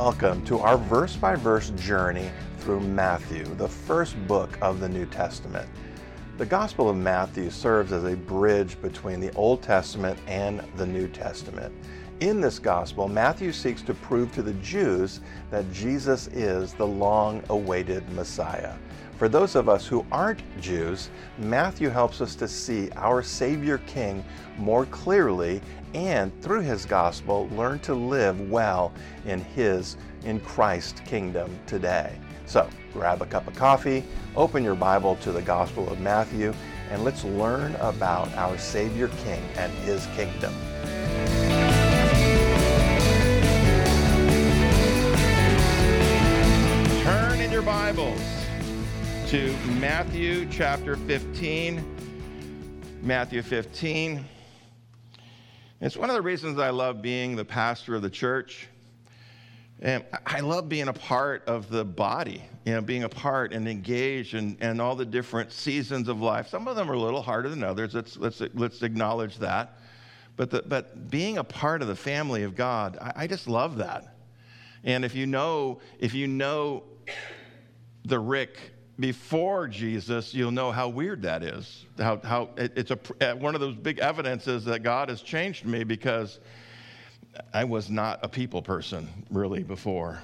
Welcome to our verse-by-verse journey through Matthew, the first book of the New Testament. The Gospel of Matthew serves as a bridge between the Old Testament and the New Testament. In this Gospel, Matthew seeks to prove to the Jews that Jesus is the long-awaited Messiah. For those of us who aren't Jews, Matthew helps us to see our Savior King more clearly and, through his gospel, learn to live well in Christ's kingdom today. So, grab a cup of coffee, open your Bible to the Gospel of Matthew, and let's learn about our Savior King and his kingdom. Turn in your Bibles to Matthew chapter 15. Matthew 15. It's one of the reasons I love being the pastor of the church. And I love being a part of the body, being a part and engaged in all the different seasons of life. Some of them are a little harder than others. Let's acknowledge that. But being a part of the family of God, I just love that. And if you know the Rick before Jesus, you'll know how weird that is. How it's a one of those big evidences that God has changed me, because I was not a people person really before.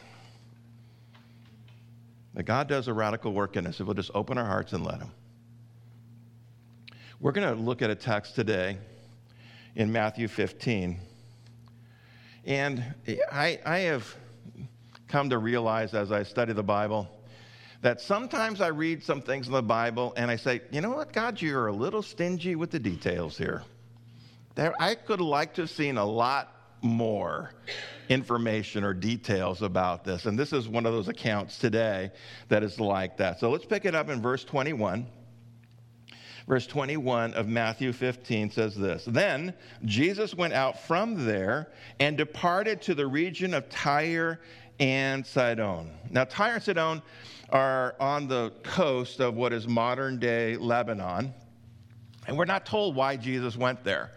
But God does a radical work in us if we'll just open our hearts and let him. We're going to look at a text today in Matthew 15, and I have come to realize as I study the Bible that sometimes I read some things in the Bible and I say, you know what, God, you're a little stingy with the details here. I could like to have seen a lot more information or details about this. And this is one of those accounts today that is like that. So let's pick it up in verse 21. Verse 21 of Matthew 15 says this: Then Jesus went out from there and departed to the region of Tyre and Sidon. Now, Tyre and Sidon are on the coast of what is modern-day Lebanon, and we're not told why Jesus went there.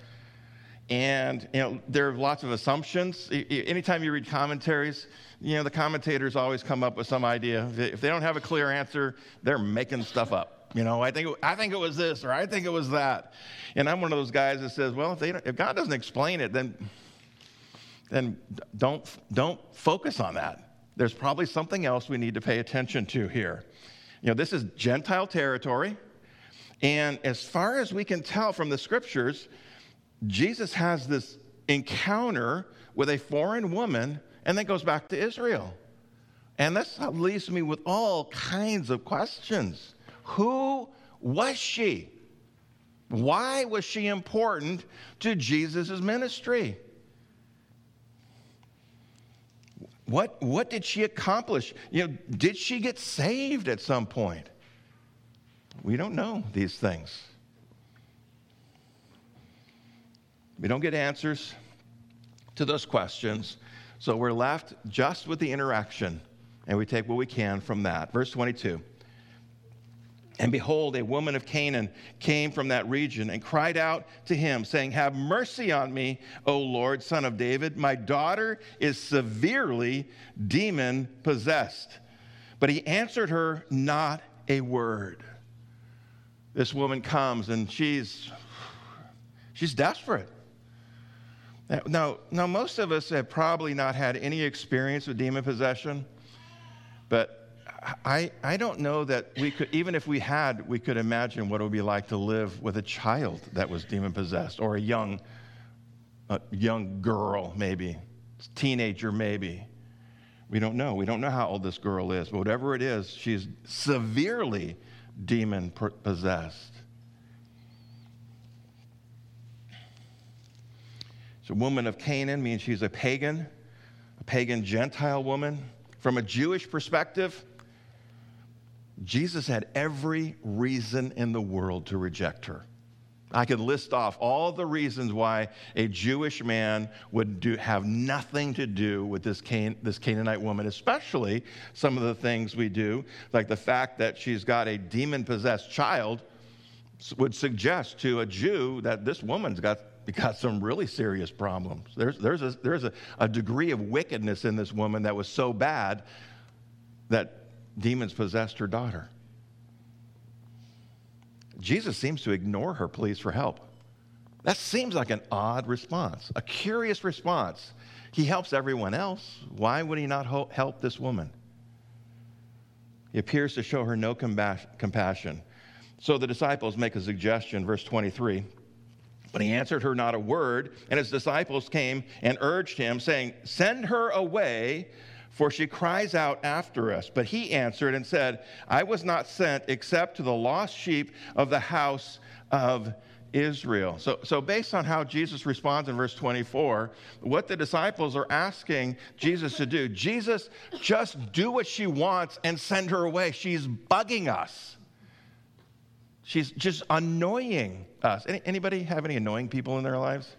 And, there are lots of assumptions. Anytime you read commentaries, the commentators always come up with some idea. If they don't have a clear answer, they're making stuff up. I think it was this, or I think it was that. And I'm one of those guys that says, well, if God doesn't explain it, then don't focus on that. There's probably something else we need to pay attention to here. This is Gentile territory. And as far as we can tell from the scriptures, Jesus has this encounter with a foreign woman and then goes back to Israel. And this leaves me with all kinds of questions. Who was she? Why was she important to Jesus' ministry? What did she accomplish? Did she get saved at some point? We don't know these things. We don't get answers to those questions, so we're left just with the interaction, and we take what we can from that. Verse 22, And behold, a woman of Canaan came from that region and cried out to him, saying, Have mercy on me, O Lord, son of David. My daughter is severely demon-possessed. But he answered her not a word. This woman comes, and she's desperate. Now, most of us have probably not had any experience with demon possession, but I don't know that we could, even if we had, we could imagine what it would be like to live with a child that was demon possessed, or a young girl, maybe, teenager, maybe. We don't know. We don't know how old this girl is, but whatever it is, she's severely demon possessed. So woman of Canaan means she's a pagan Gentile woman. From a Jewish perspective, Jesus had every reason in the world to reject her. I could list off all the reasons why a Jewish man would have nothing to do with this Canaanite woman, especially some of the things we do, like the fact that she's got a demon-possessed child. would suggest to a Jew that this woman's got some really serious problems. There's a degree of wickedness in this woman that was so bad that demons possessed her daughter. Jesus seems to ignore her pleas for help. That seems like an odd response, a curious response. He helps everyone else. Why would he not help this woman? He appears to show her no compassion. So the disciples make a suggestion, verse 23. But he answered her not a word, and his disciples came and urged him, saying, "Send her away, for she cries out after us." But he answered and said, "I was not sent except to the lost sheep of the house of Israel." So based on how Jesus responds in verse 24, what the disciples are asking Jesus to do, Jesus, just do what she wants and send her away. She's bugging us. She's just annoying us. Anybody have any annoying people in their lives?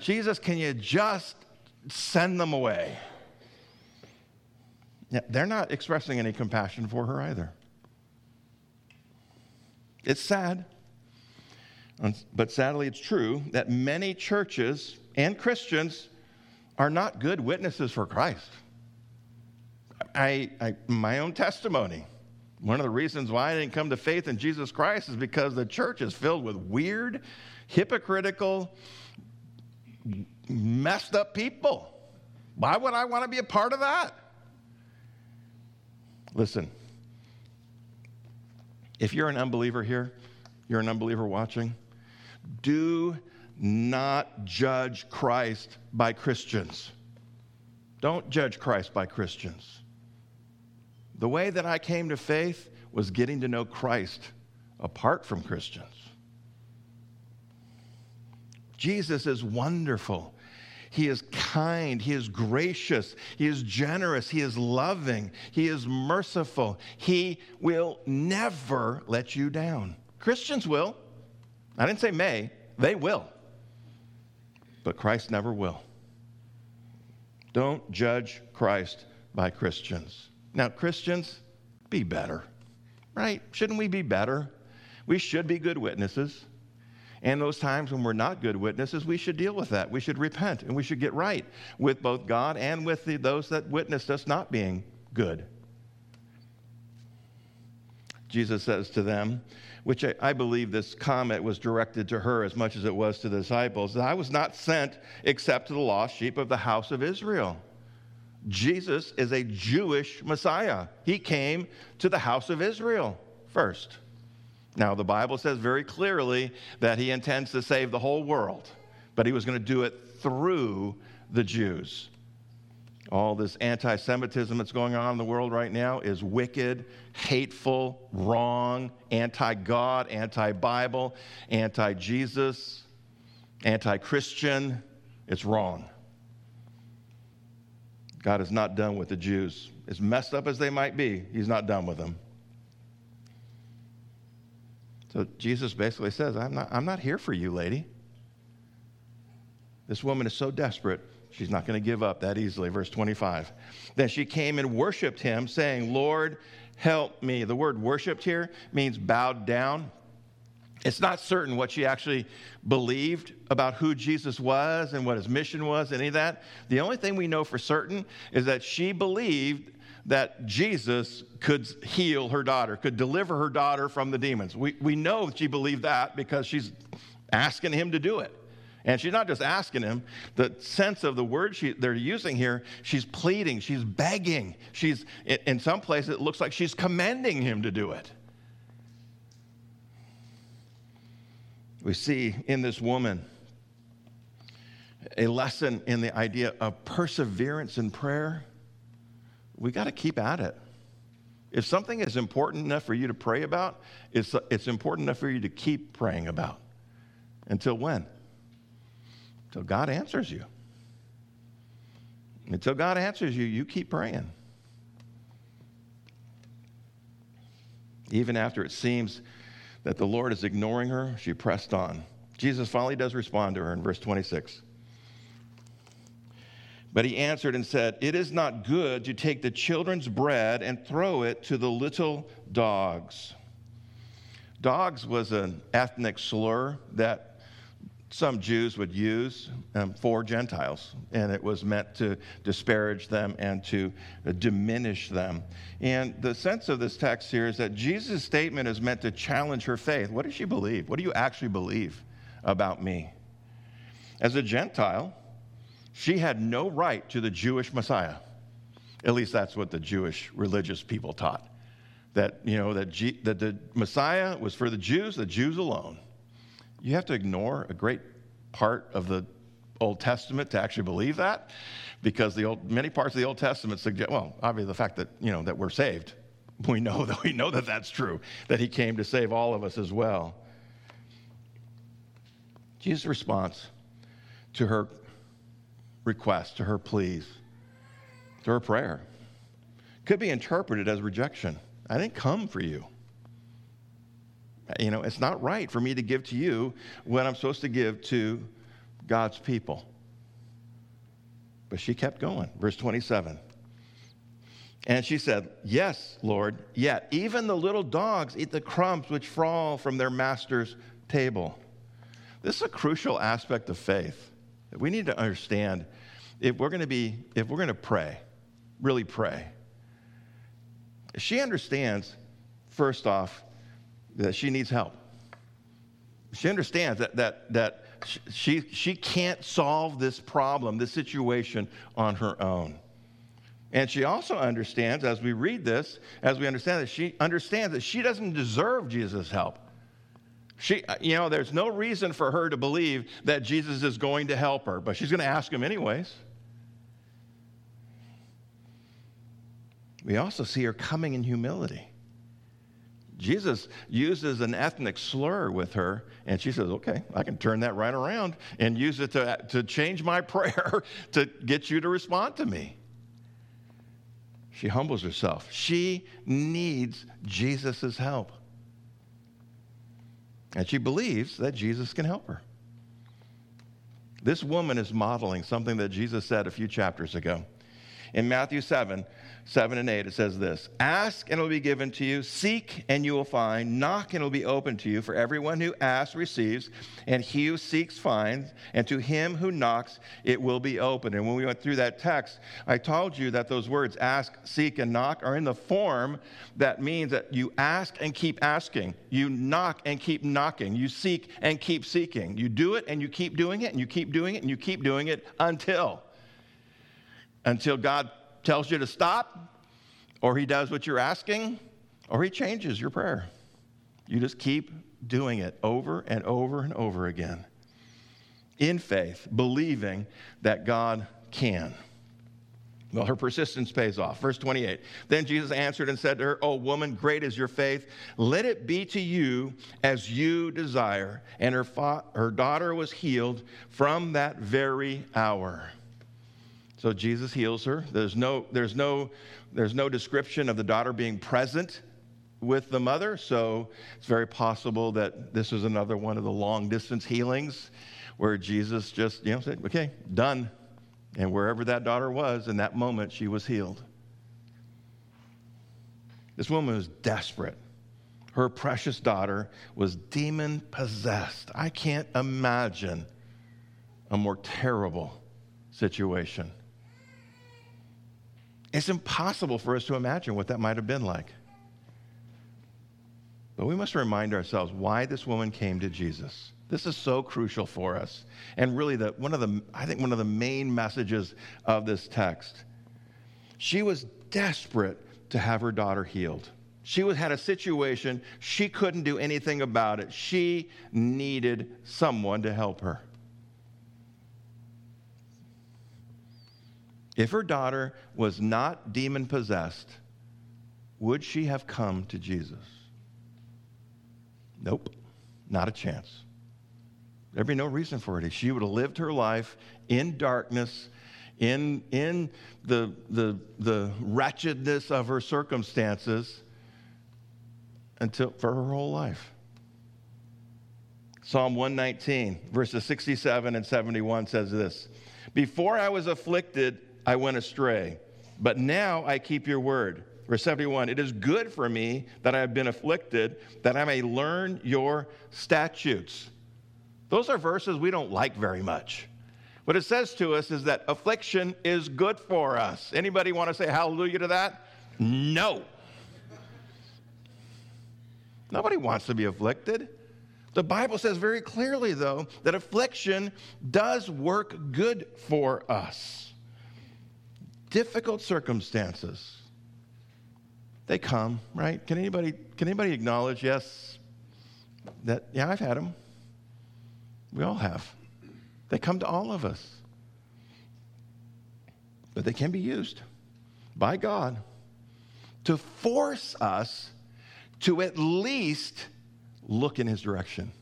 Jesus, can you just send them away? Yeah, they're not expressing any compassion for her either. It's sad, but sadly it's true that many churches and Christians are not good witnesses for Christ. My own testimony, one of the reasons why I didn't come to faith in Jesus Christ is because the church is filled with weird, hypocritical, messed up people. Why would I want to be a part of that? Listen, if you're an unbeliever here, you're an unbeliever watching, do not judge Christ by Christians. Don't judge Christ by Christians. The way that I came to faith was getting to know Christ apart from Christians. Jesus is wonderful. He is kind, he is gracious, he is generous, he is loving, he is merciful. He will never let you down. Christians will. I didn't say may, they will. But Christ never will. Don't judge Christ by Christians. Now, Christians, be better, right? Shouldn't we be better? We should be good witnesses. And those times when we're not good witnesses, we should deal with that. We should repent, and we should get right with both God and with those that witnessed us not being good. Jesus says to them, which I believe this comment was directed to her as much as it was to the disciples, that I was not sent except to the lost sheep of the house of Israel. Jesus is a Jewish Messiah. He came to the house of Israel first. Now, the Bible says very clearly that he intends to save the whole world, but he was going to do it through the Jews. All this anti-Semitism that's going on in the world right now is wicked, hateful, wrong, anti-God, anti-Bible, anti-Jesus, anti-Christian. It's wrong. God is not done with the Jews. As messed up as they might be, he's not done with them. So Jesus basically says, I'm not here for you, lady. This woman is so desperate, she's not going to give up that easily. Verse 25. Then she came and worshiped him, saying, "Lord, help me." The word worshiped here means bowed down. It's not certain what she actually believed about who Jesus was and what his mission was, any of that. The only thing we know for certain is that she believed that Jesus could heal her daughter, could deliver her daughter from the demons. We know she believed that because she's asking him to do it. And she's not just asking him. The sense of the word they're using here, she's pleading, she's begging. She's, in some places, it looks like she's commanding him to do it. We see in this woman a lesson in the idea of perseverance in prayer. We got to keep at it. If something is important enough for you to pray about, it's important enough for you to keep praying about. Until when? Until God answers you. Until God answers you, you keep praying. Even after it seems that the Lord is ignoring her, she pressed on. Jesus finally does respond to her in verse 26. But he answered and said, "It is not good to take the children's bread and throw it to the little dogs." Dogs was an ethnic slur that some Jews would use for Gentiles, and it was meant to disparage them and to diminish them. And the sense of this text here is that Jesus' statement is meant to challenge her faith. What does she believe? What do you actually believe about me? As a Gentile, she had no right to the Jewish Messiah. At least that's what the Jewish religious people taught, that, you know, that the Messiah was for the Jews alone. You have to ignore a great part of the Old Testament to actually believe that, because many parts of the Old Testament suggest, well, obviously the fact that, you know, that we're saved, we know that that's true, that he came to save all of us as well. Jesus' response to her request, to her pleas, to her prayer, could be interpreted as rejection. I didn't come for you. You know, it's not right for me to give to you what I'm supposed to give to God's people. But she kept going. Verse 27. And she said, "Yes, Lord, yet even the little dogs eat the crumbs which fall from their master's table." This is a crucial aspect of faith that we need to understand if we're going to pray, really pray. She understands, first off, that she needs help. She understands that she can't solve this problem, this situation on her own. And she also understands, as we understand that she doesn't deserve Jesus' help. There's no reason for her to believe that Jesus is going to help her, but she's going to ask him anyways. We also see her coming in humility. Jesus uses an ethnic slur with her, and she says, okay, I can turn that right around and use it to change my prayer to get you to respond to me. She humbles herself. She needs Jesus' help. And she believes that Jesus can help her. This woman is modeling something that Jesus said a few chapters ago. In Matthew 7:7-8, it says this: "Ask, and it will be given to you. Seek, and you will find. Knock, and it will be opened to you. For everyone who asks receives, and he who seeks finds, and to him who knocks it will be opened." And when we went through that text, I told you that those words, ask, seek, and knock, are in the form that means that you ask and keep asking. You knock and keep knocking. You seek and keep seeking. You do it, and you keep doing it, and you keep doing it, and you keep doing it until God tells you to stop, or he does what you're asking, or he changes your prayer. You just keep doing it over and over and over again in faith, believing that God can. Well, her persistence pays off. Verse 28, "Then Jesus answered and said to her, 'O woman, great is your faith. Let it be to you as you desire.' And her daughter was healed from that very hour." So Jesus heals her. There's no description of the daughter being present with the mother, so it's very possible that this is another one of the long-distance healings where Jesus just, said, okay, done. And wherever that daughter was, in that moment, she was healed. This woman was desperate. Her precious daughter was demon-possessed. I can't imagine a more terrible situation. It's impossible for us to imagine what that might have been like. But we must remind ourselves why this woman came to Jesus. This is so crucial for us. And really, one of the main messages of this text. She was desperate to have her daughter healed. She had a situation. She couldn't do anything about it. She needed someone to help her. If her daughter was not demon-possessed, would she have come to Jesus? Nope, not a chance. There'd be no reason for it. She would have lived her life in darkness, in the wretchedness of her circumstances for her whole life. Psalm 119, verses 67 and 71 says this: "Before I was afflicted, I went astray, but now I keep your word. Verse 71, it is good for me that I have been afflicted, that I may learn your statutes. Those are verses we don't like very much. What it says to us is that affliction is good for us. Anybody want to say hallelujah to that? No. Nobody wants to be afflicted. The Bible says very clearly, though, that affliction does work good for us. Difficult circumstances, they come, right? Can anybody acknowledge, yes, that, yeah, I've had them. We all have. They come to all of us. But they can be used by God to force us to at least look in his direction.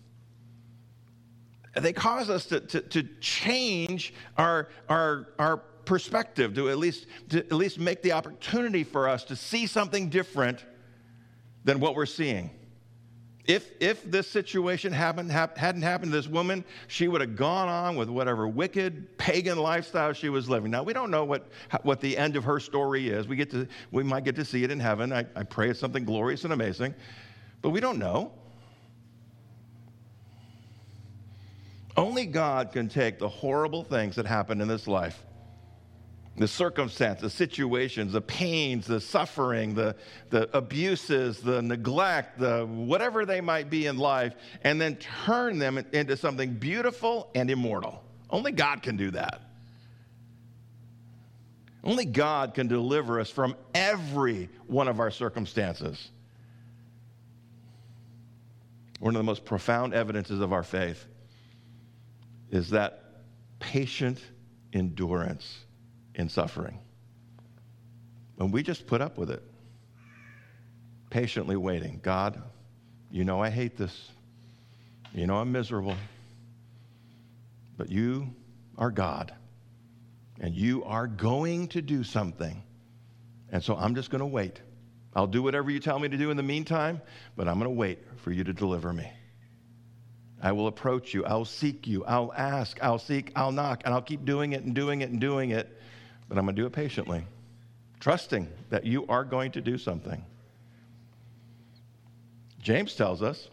They cause us to change our perspective, to at least make the opportunity for us to see something different than what we're seeing. If this situation hadn't happened to this woman, she would have gone on with whatever wicked pagan lifestyle she was living. Now, we don't know what the end of her story is. We might get to see it in heaven. I pray it's something glorious and amazing, but we don't know. Only God can take the horrible things that happen in this life, the circumstances, the situations, the pains, the suffering, the abuses, the neglect, the whatever they might be in life, and then turn them into something beautiful and immortal. Only God can do that. Only God can deliver us from every one of our circumstances. One of the most profound evidences of our faith is that patient endurance in suffering. And we just put up with it, patiently waiting. God, you know I hate this. You know I'm miserable. But you are God, and you are going to do something. And so I'm just going to wait. I'll do whatever you tell me to do in the meantime, but I'm going to wait for you to deliver me. I will approach you. I'll seek you. I'll ask. I'll seek. I'll knock. And I'll keep doing it and doing it and doing it. But I'm going to do it patiently, trusting that you are going to do something. James tells us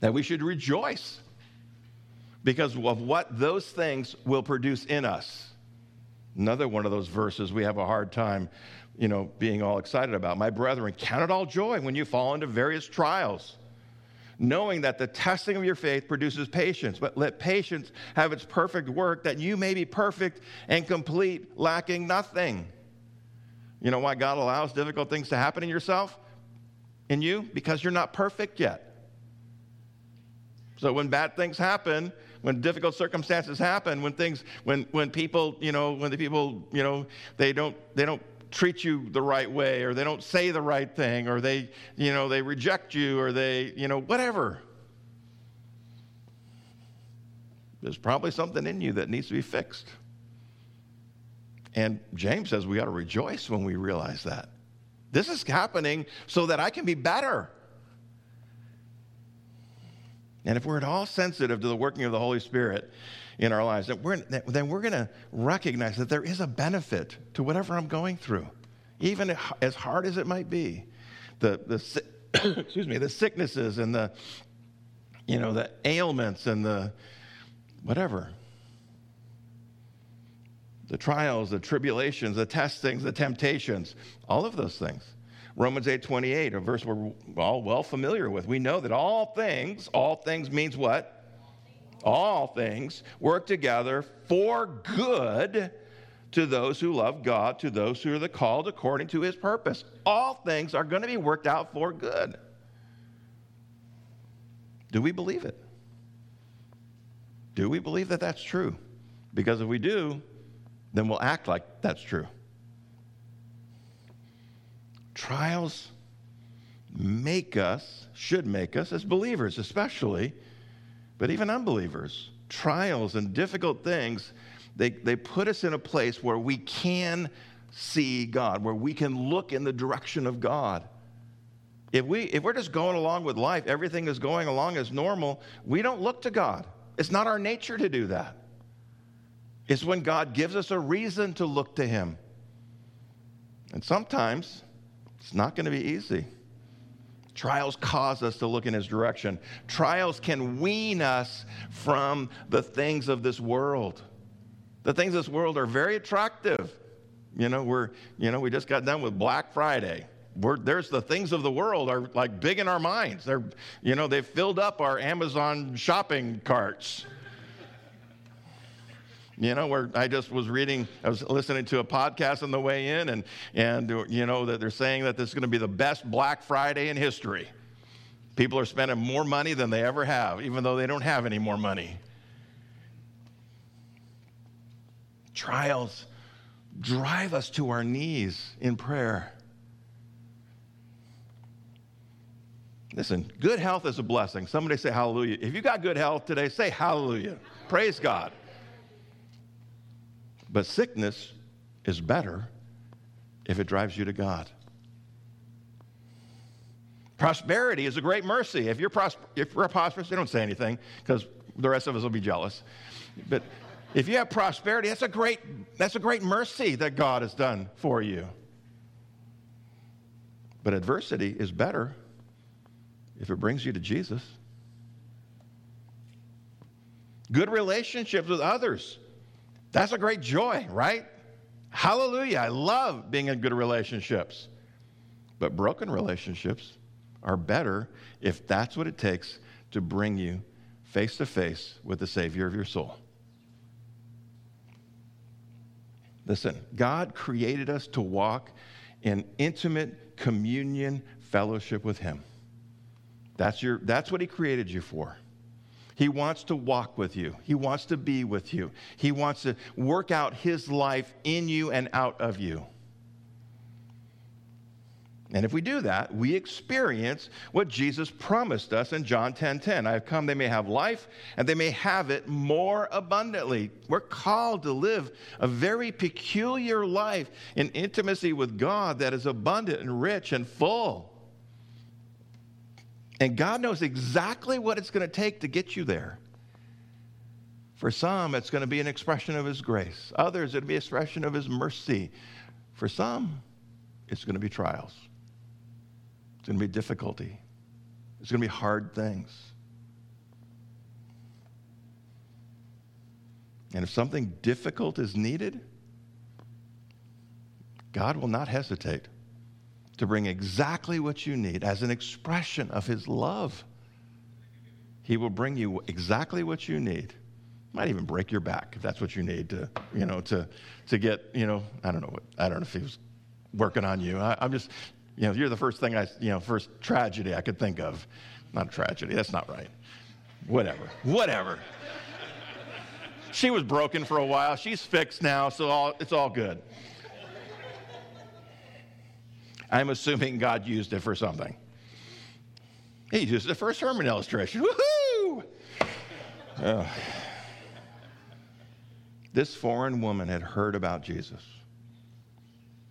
that we should rejoice because of what those things will produce in us. Another one of those verses we have a hard time, being all excited about. My brethren, count it all joy when you fall into various trials, knowing that the testing of your faith produces patience, but let patience have its perfect work, that you may be perfect and complete, lacking nothing. You know why God allows difficult things to happen in you? Because you're not perfect yet. So when bad things happen, when difficult circumstances happen, when people they don't treat you the right way, or they don't say the right thing, or they reject you, or they whatever. There's probably something in you that needs to be fixed. And James says we ought to rejoice when we realize that. This is happening so that I can be better. And if we're at all sensitive to the working of the Holy Spirit in our lives, then we're going to recognize that there is a benefit to whatever I'm going through, even as hard as it might be. The the sicknesses and the ailments and the whatever, the trials, the tribulations, the testings, the temptations, all of those things. Romans 8:28, a verse we're all well familiar with. We know that all things means what? All things work together for good to those who love God, to those who are the called according to his purpose. All things are going to be worked out for good. Do we believe it? Do we believe that that's true? Because if we do, then we'll act like that's true. Trials should make us, as believers especially, but even unbelievers, trials and difficult things, they put us in a place where we can see God, where we can look in the direction of God. If we're just going along with life, everything is going along as normal, we don't look to God. It's not our nature to do that. It's when God gives us a reason to look to him. And sometimes it's not going to be easy. Trials cause us to look in his direction. Trials can wean us from the things of this world. The things of this world are very attractive. We just got done with Black Friday. There's the things of the world are like big in our minds. They've filled up our Amazon shopping carts. I was listening to a podcast on the way in, and that they're saying that this is going to be the best Black Friday in history. People are spending more money than they ever have, even though they don't have any more money. Trials drive us to our knees in prayer. Listen, good health is a blessing. Somebody say hallelujah. If you got good health today, say hallelujah. Praise God. But sickness is better if it drives you to God. Prosperity is a great mercy. If you're prosperous, they don't say anything because the rest of us will be jealous. But if you have prosperity, that's a great mercy that God has done for you. But adversity is better if it brings you to Jesus. Good relationships with others. That's a great joy, right? Hallelujah. I love being in good relationships. But broken relationships are better if that's what it takes to bring you face to face with the Savior of your soul. Listen, God created us to walk in intimate communion fellowship with him. That's what he created you for. He wants to walk with you. He wants to be with you. He wants to work out his life in you and out of you. And if we do that, we experience what Jesus promised us in John 10:10. I have come, they may have life, and they may have it more abundantly. We're called to live a very peculiar life in intimacy with God that is abundant and rich and full. And God knows exactly what it's going to take to get you there. For some, it's going to be an expression of his grace. Others, it'll be an expression of his mercy. For some, it's going to be trials. It's going to be difficulty. It's going to be hard things. And if something difficult is needed, God will not hesitate to bring exactly what you need as an expression of his love. He will bring you exactly what you need. Might even break your back if that's what you need to get, I don't know if he was working on you. I'm just, you're the first thing first tragedy I could think of. Not a tragedy, that's not right. Whatever. She was broken for a while. She's fixed now, so it's all good. I'm assuming God used it for something. He used it for a sermon illustration. Woohoo! Oh. This foreign woman had heard about Jesus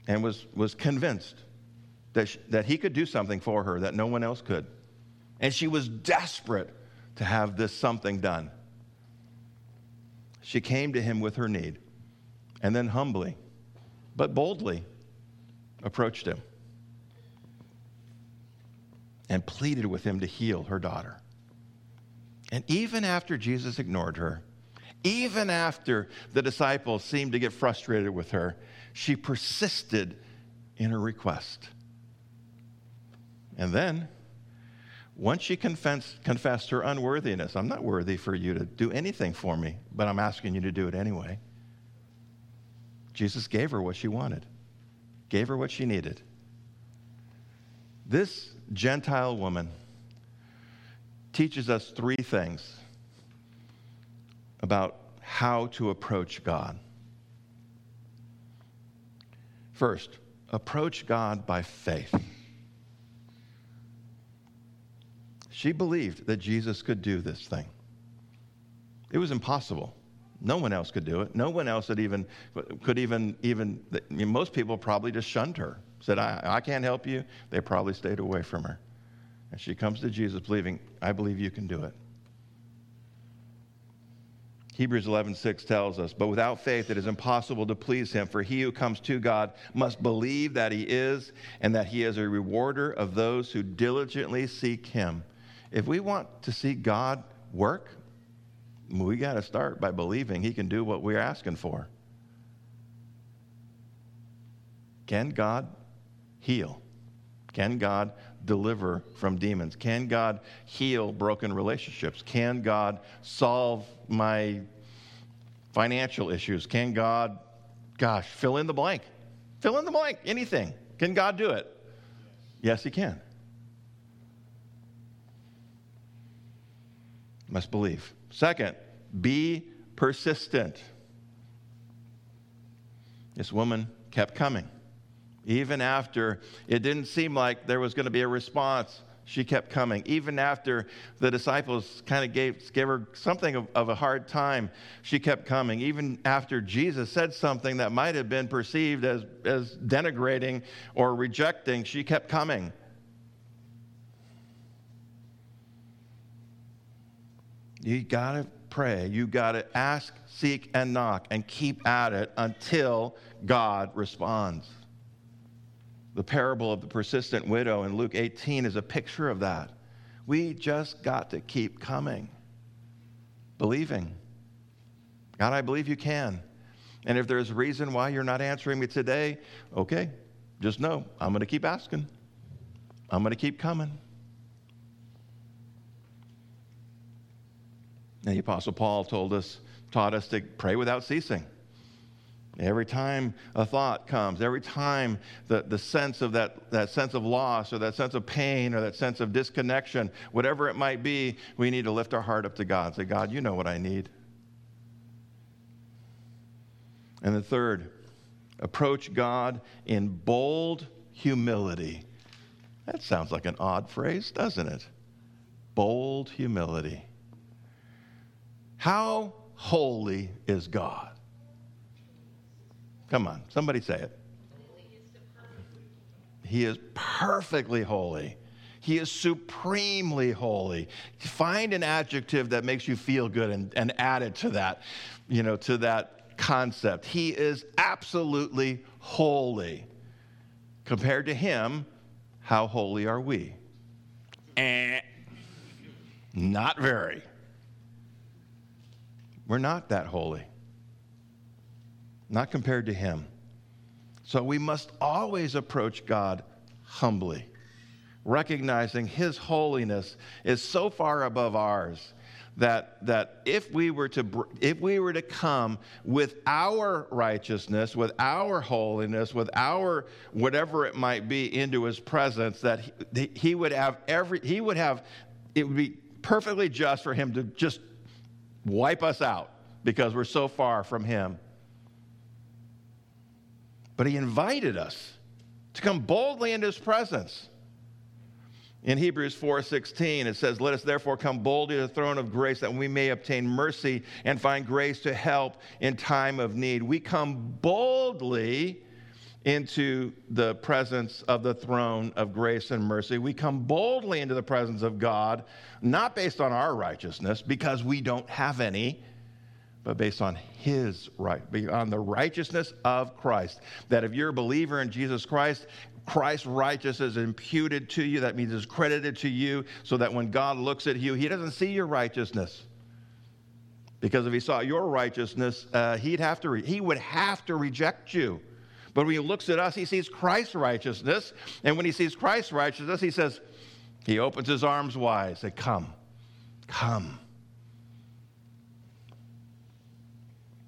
and was convinced that he could do something for her that no one else could. And she was desperate to have this something done. She came to him with her need and then humbly but boldly approached him and pleaded with him to heal her daughter. And even after Jesus ignored her, even after the disciples seemed to get frustrated with her, she persisted in her request. And then, once she confessed her unworthiness, I'm not worthy for you to do anything for me, but I'm asking you to do it anyway, Jesus gave her what she wanted, gave her what she needed. This Gentile woman teaches us three things about how to approach God. First, approach God by faith. She believed that Jesus could do this thing. It was impossible. No one else could do it. No one else could even. Most people probably just shunned her. Said, I can't help you. They probably stayed away from her. And she comes to Jesus believing, I believe you can do it. Hebrews 11:6 tells us, but without faith it is impossible to please him, for he who comes to God must believe that he is, and that he is a rewarder of those who diligently seek him. If we want to see God work, we got to start by believing he can do what we're asking for. Can God heal? Can God deliver from demons? Can God heal broken relationships? Can God solve my financial issues? Can God, fill in the blank. Fill in the blank, anything. Can God do it? Yes, he can. Must believe. Second, be persistent. This woman kept coming. Even after it didn't seem like there was going to be a response, she kept coming. Even after the disciples kind of gave her something of a hard time, she kept coming. Even after Jesus said something that might have been perceived as denigrating or rejecting, she kept coming. You got to pray. You got to ask, seek, and knock, and keep at it until God responds. The parable of the persistent widow in Luke 18 is a picture of that. We just got to keep coming, believing. God, I believe you can. And if there's a reason why you're not answering me today, okay, just know I'm going to keep asking. I'm going to keep coming. And the Apostle Paul taught us to pray without ceasing. Every time a thought comes, every time the sense of that sense of loss or that sense of pain or that sense of disconnection, whatever it might be, we need to lift our heart up to God. Say, God, you know what I need. And the third, approach God in bold humility. That sounds like an odd phrase, doesn't it? Bold humility. How holy is God? Come on, somebody say it. He is perfectly holy. He is supremely holy. Find an adjective that makes you feel good and add it to that, to that concept. He is absolutely holy. Compared to him, how holy are we? Not very. We're not that holy. Not compared to him. So we must always approach God humbly, recognizing his holiness is so far above ours that if we were to come with our righteousness, with our holiness, with our whatever it might be into his presence, that it would be perfectly just for him to just wipe us out because we're so far from him. But he invited us to come boldly into his presence. In Hebrews 4:16, it says, let us therefore come boldly to the throne of grace that we may obtain mercy and find grace to help in time of need. We come boldly into the presence of the throne of grace and mercy. We come boldly into the presence of God, not based on our righteousness, because we don't have any, but based on on the righteousness of Christ. That if you're a believer in Jesus Christ, Christ's righteousness is imputed to you. That means it's credited to you, so that when God looks at you, he doesn't see your righteousness. Because if he saw your righteousness, he would have to reject you. But when he looks at us, he sees Christ's righteousness. And when he sees Christ's righteousness, he opens his arms wide and says, come.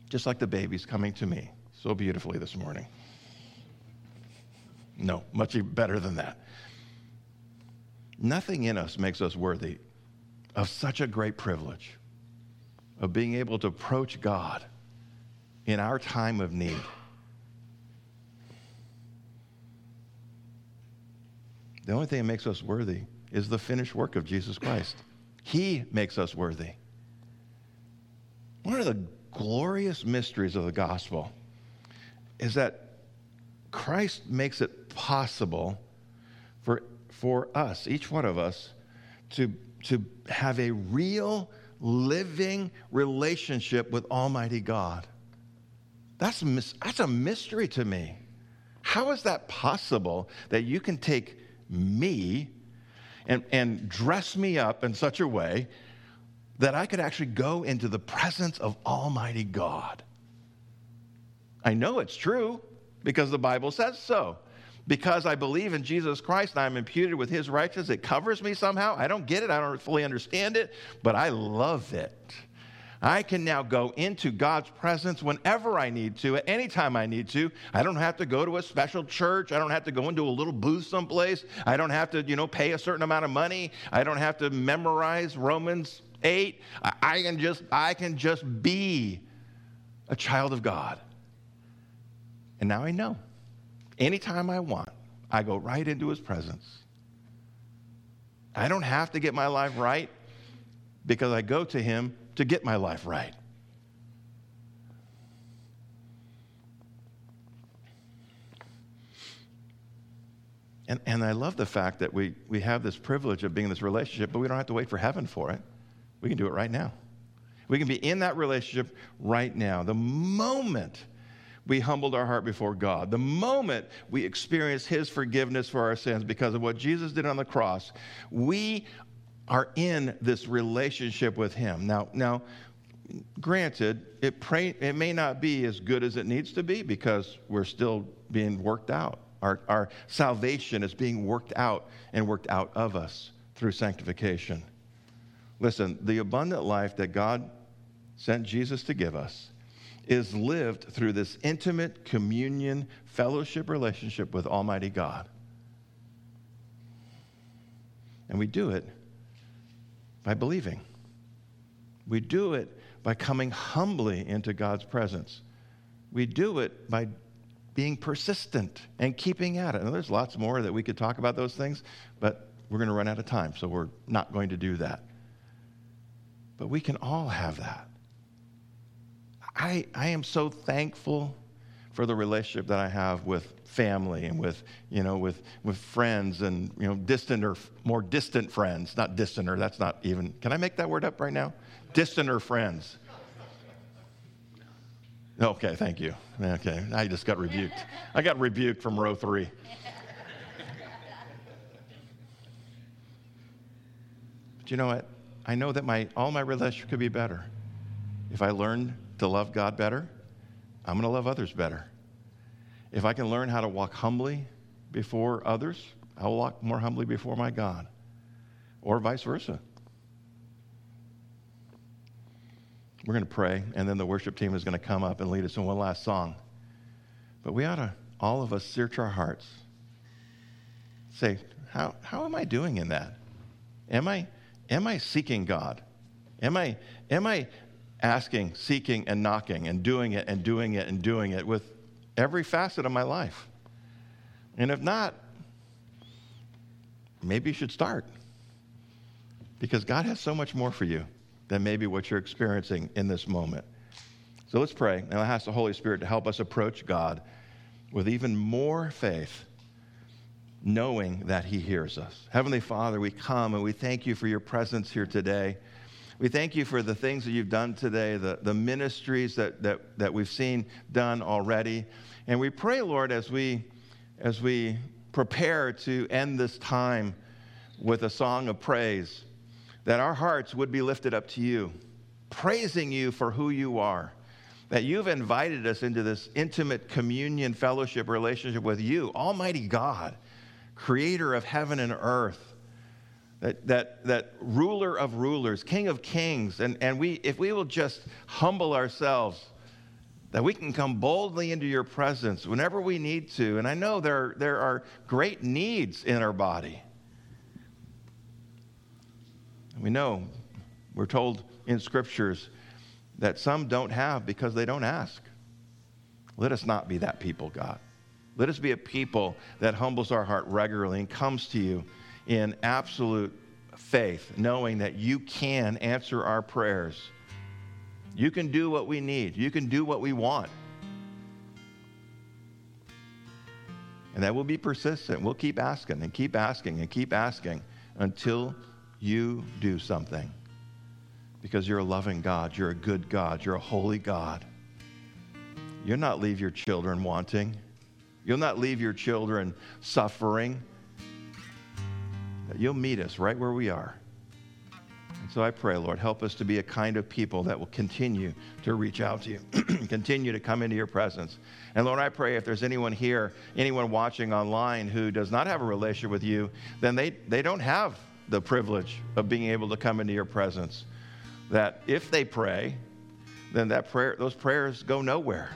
Just like the baby's coming to me so beautifully this morning. No, much better than that. Nothing in us makes us worthy of such a great privilege of being able to approach God in our time of need. The only thing that makes us worthy is the finished work of Jesus Christ. He makes us worthy. One of the glorious mysteries of the gospel is that Christ makes it possible for us, each one of us, to have a real living relationship with Almighty God. That's a mystery to me. How is that possible that you can take me and dress me up in such a way that I could actually go into the presence of Almighty God? I know it's true because the Bible says so. Because I believe in Jesus Christ and I'm imputed with his righteousness, it covers me somehow. I don't get it. I don't fully understand it, but I love it. I can now go into God's presence whenever I need to, at any time I need to. I don't have to go to a special church. I don't have to go into a little booth someplace. I don't have to, pay a certain amount of money. I don't have to memorize Romans 8. I can just be a child of God. And now I know. Anytime I want, I go right into his presence. I don't have to get my life right because I go to him to get my life right. And I love the fact that we have this privilege of being in this relationship, but we don't have to wait for heaven for it. We can do it right now. We can be in that relationship right now. The moment we humbled our heart before God, the moment we experienced his forgiveness for our sins because of what Jesus did on the cross, we are in this relationship with him. Now, granted, it may not be as good as it needs to be because we're still being worked out. Our salvation is being worked out and worked out of us through sanctification. Listen, the abundant life that God sent Jesus to give us is lived through this intimate communion, fellowship, relationship with Almighty God. And we do it by believing. We do it by coming humbly into God's presence. We do it by being persistent and keeping at it. And there's lots more that we could talk about those things, but we're going to run out of time, so we're not going to do that. But we can all have that. I am so thankful for the relationship that I have with family and with friends and distant or more distant friends, not distant or that's not even. Can I make that word up right now? Distant or friends. Okay, thank you. Okay, I just got rebuked. I got rebuked from row 3. But you know what? I know that all my relationship could be better if I learned to love God better. I'm going to love others better. If I can learn how to walk humbly before others, I'll walk more humbly before my God, or vice versa. We're going to pray, and then the worship team is going to come up and lead us in one last song. But we ought to, all of us, search our hearts. Say, how am I doing in that? Am I seeking God? Am I asking, seeking, and knocking, and doing it, and doing it, and doing it with every facet of my life? And if not, maybe you should start. Because God has so much more for you than maybe what you're experiencing in this moment. So let's pray, and I'll ask the Holy Spirit to help us approach God with even more faith, knowing that he hears us. Heavenly Father, we come and we thank you for your presence here today. We thank you for the things that you've done today, the ministries that we've seen done already. And we pray, Lord, as we prepare to end this time with a song of praise, that our hearts would be lifted up to you, praising you for who you are, that you've invited us into this intimate communion, fellowship, relationship with you, Almighty God, creator of heaven and earth, that ruler of rulers, king of kings, and we, if we will just humble ourselves, that we can come boldly into your presence whenever we need to. And I know there are great needs in our body. We know, we're told in scriptures that some don't have because they don't ask. Let us not be that people, God. Let us be a people that humbles our heart regularly and comes to you in absolute faith, knowing that you can answer our prayers. You can do what we need. You can do what we want. And that will be persistent. We'll keep asking and keep asking and keep asking until you do something. because you're a loving God, you're a good God, you're a holy God. You'll not leave your children wanting. You'll not leave your children suffering. You'll meet us right where we are. And so I pray, Lord, help us to be a kind of people that will continue to reach out to you, continue to come into your presence. And Lord, I pray if there's anyone here, anyone watching online who does not have a relationship with you, then they don't have the privilege of being able to come into your presence. That if they pray, then those prayers go nowhere.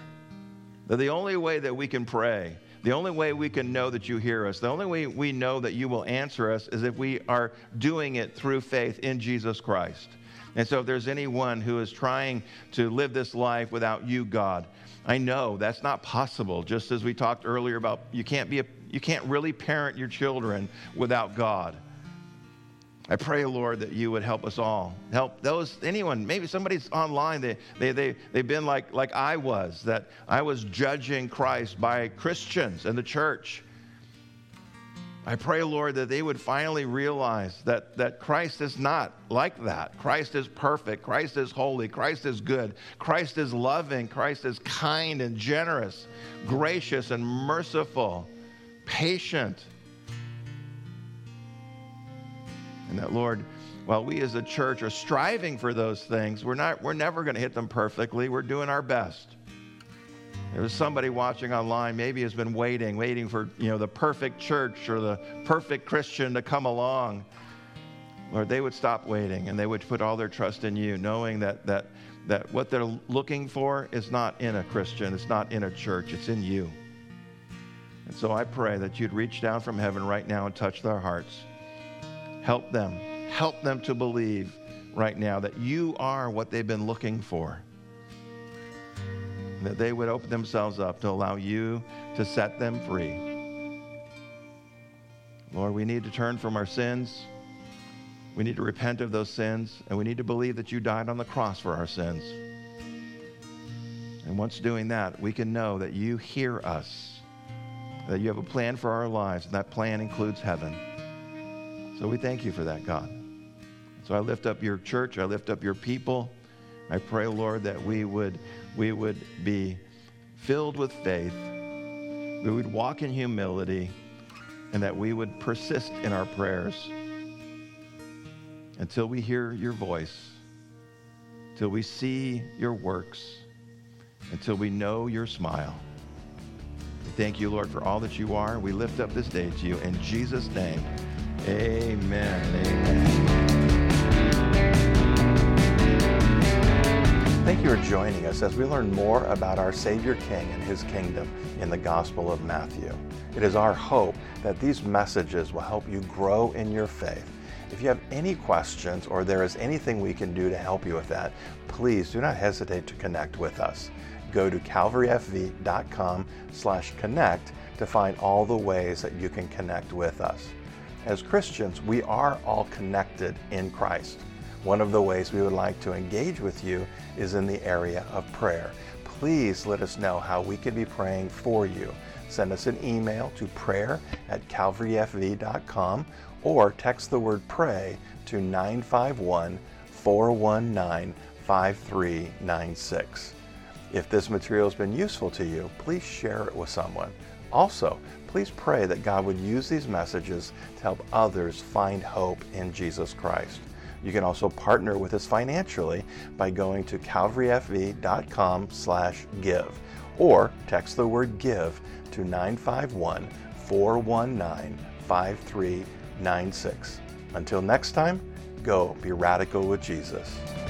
That the only way that we can pray, the only way we can know that you hear us, the only way we know that you will answer us is if we are doing it through faith in Jesus Christ. And so if there's anyone who is trying to live this life without you, God, I know that's not possible. Just as we talked earlier about, you can't really parent your children without God. I pray, Lord, that you would help us all. Help those, anyone, maybe somebody's online, they've been like I was, that I was judging Christ by Christians and the church. I pray, Lord, that they would finally realize that Christ is not like that. Christ is perfect. Christ is holy. Christ is good. Christ is loving. Christ is kind and generous, gracious and merciful, patient. And that, Lord, while we as a church are striving for those things, we're never going to hit them perfectly. We're doing our best. There was somebody watching online, maybe has been waiting for, the perfect church or the perfect Christian to come along. Lord, they would stop waiting and they would put all their trust in you, knowing that what they're looking for is not in a Christian, it's not in a church, it's in you. And so I pray that you'd reach down from heaven right now and touch their hearts. Help them to believe right now that you are what they've been looking for. That they would open themselves up to allow you to set them free. Lord, we need to turn from our sins. We need to repent of those sins, and we need to believe that you died on the cross for our sins. And once doing that, we can know that you hear us, that you have a plan for our lives, and that plan includes heaven. So we thank you for that, God. So I lift up your church. I lift up your people. I pray, Lord, that we would be filled with faith. We would walk in humility, and that we would persist in our prayers until we hear your voice, till we see your works, until we know your smile. We thank you, Lord, for all that you are. We lift up this day to you in Jesus' name. Amen. Amen. Thank you for joining us as we learn more about our Savior King and his kingdom in the Gospel of Matthew. It is our hope that these messages will help you grow in your faith. If you have any questions or there is anything we can do to help you with that, please do not hesitate to connect with us. Go to calvaryfv.com/connect to find all the ways that you can connect with us. As Christians, we are all connected in Christ. One of the ways we would like to engage with you is in the area of prayer. Please let us know how we can be praying for you. Send us an email to prayer@calvaryfv.com or text the word pray to 951-419-5396. If this material has been useful to you, please share it with someone. Also, please pray that God would use these messages to help others find hope in Jesus Christ. You can also partner with us financially by going to calvaryfv.com/give or text the word give to 951-419-5396. Until next time, go be radical with Jesus.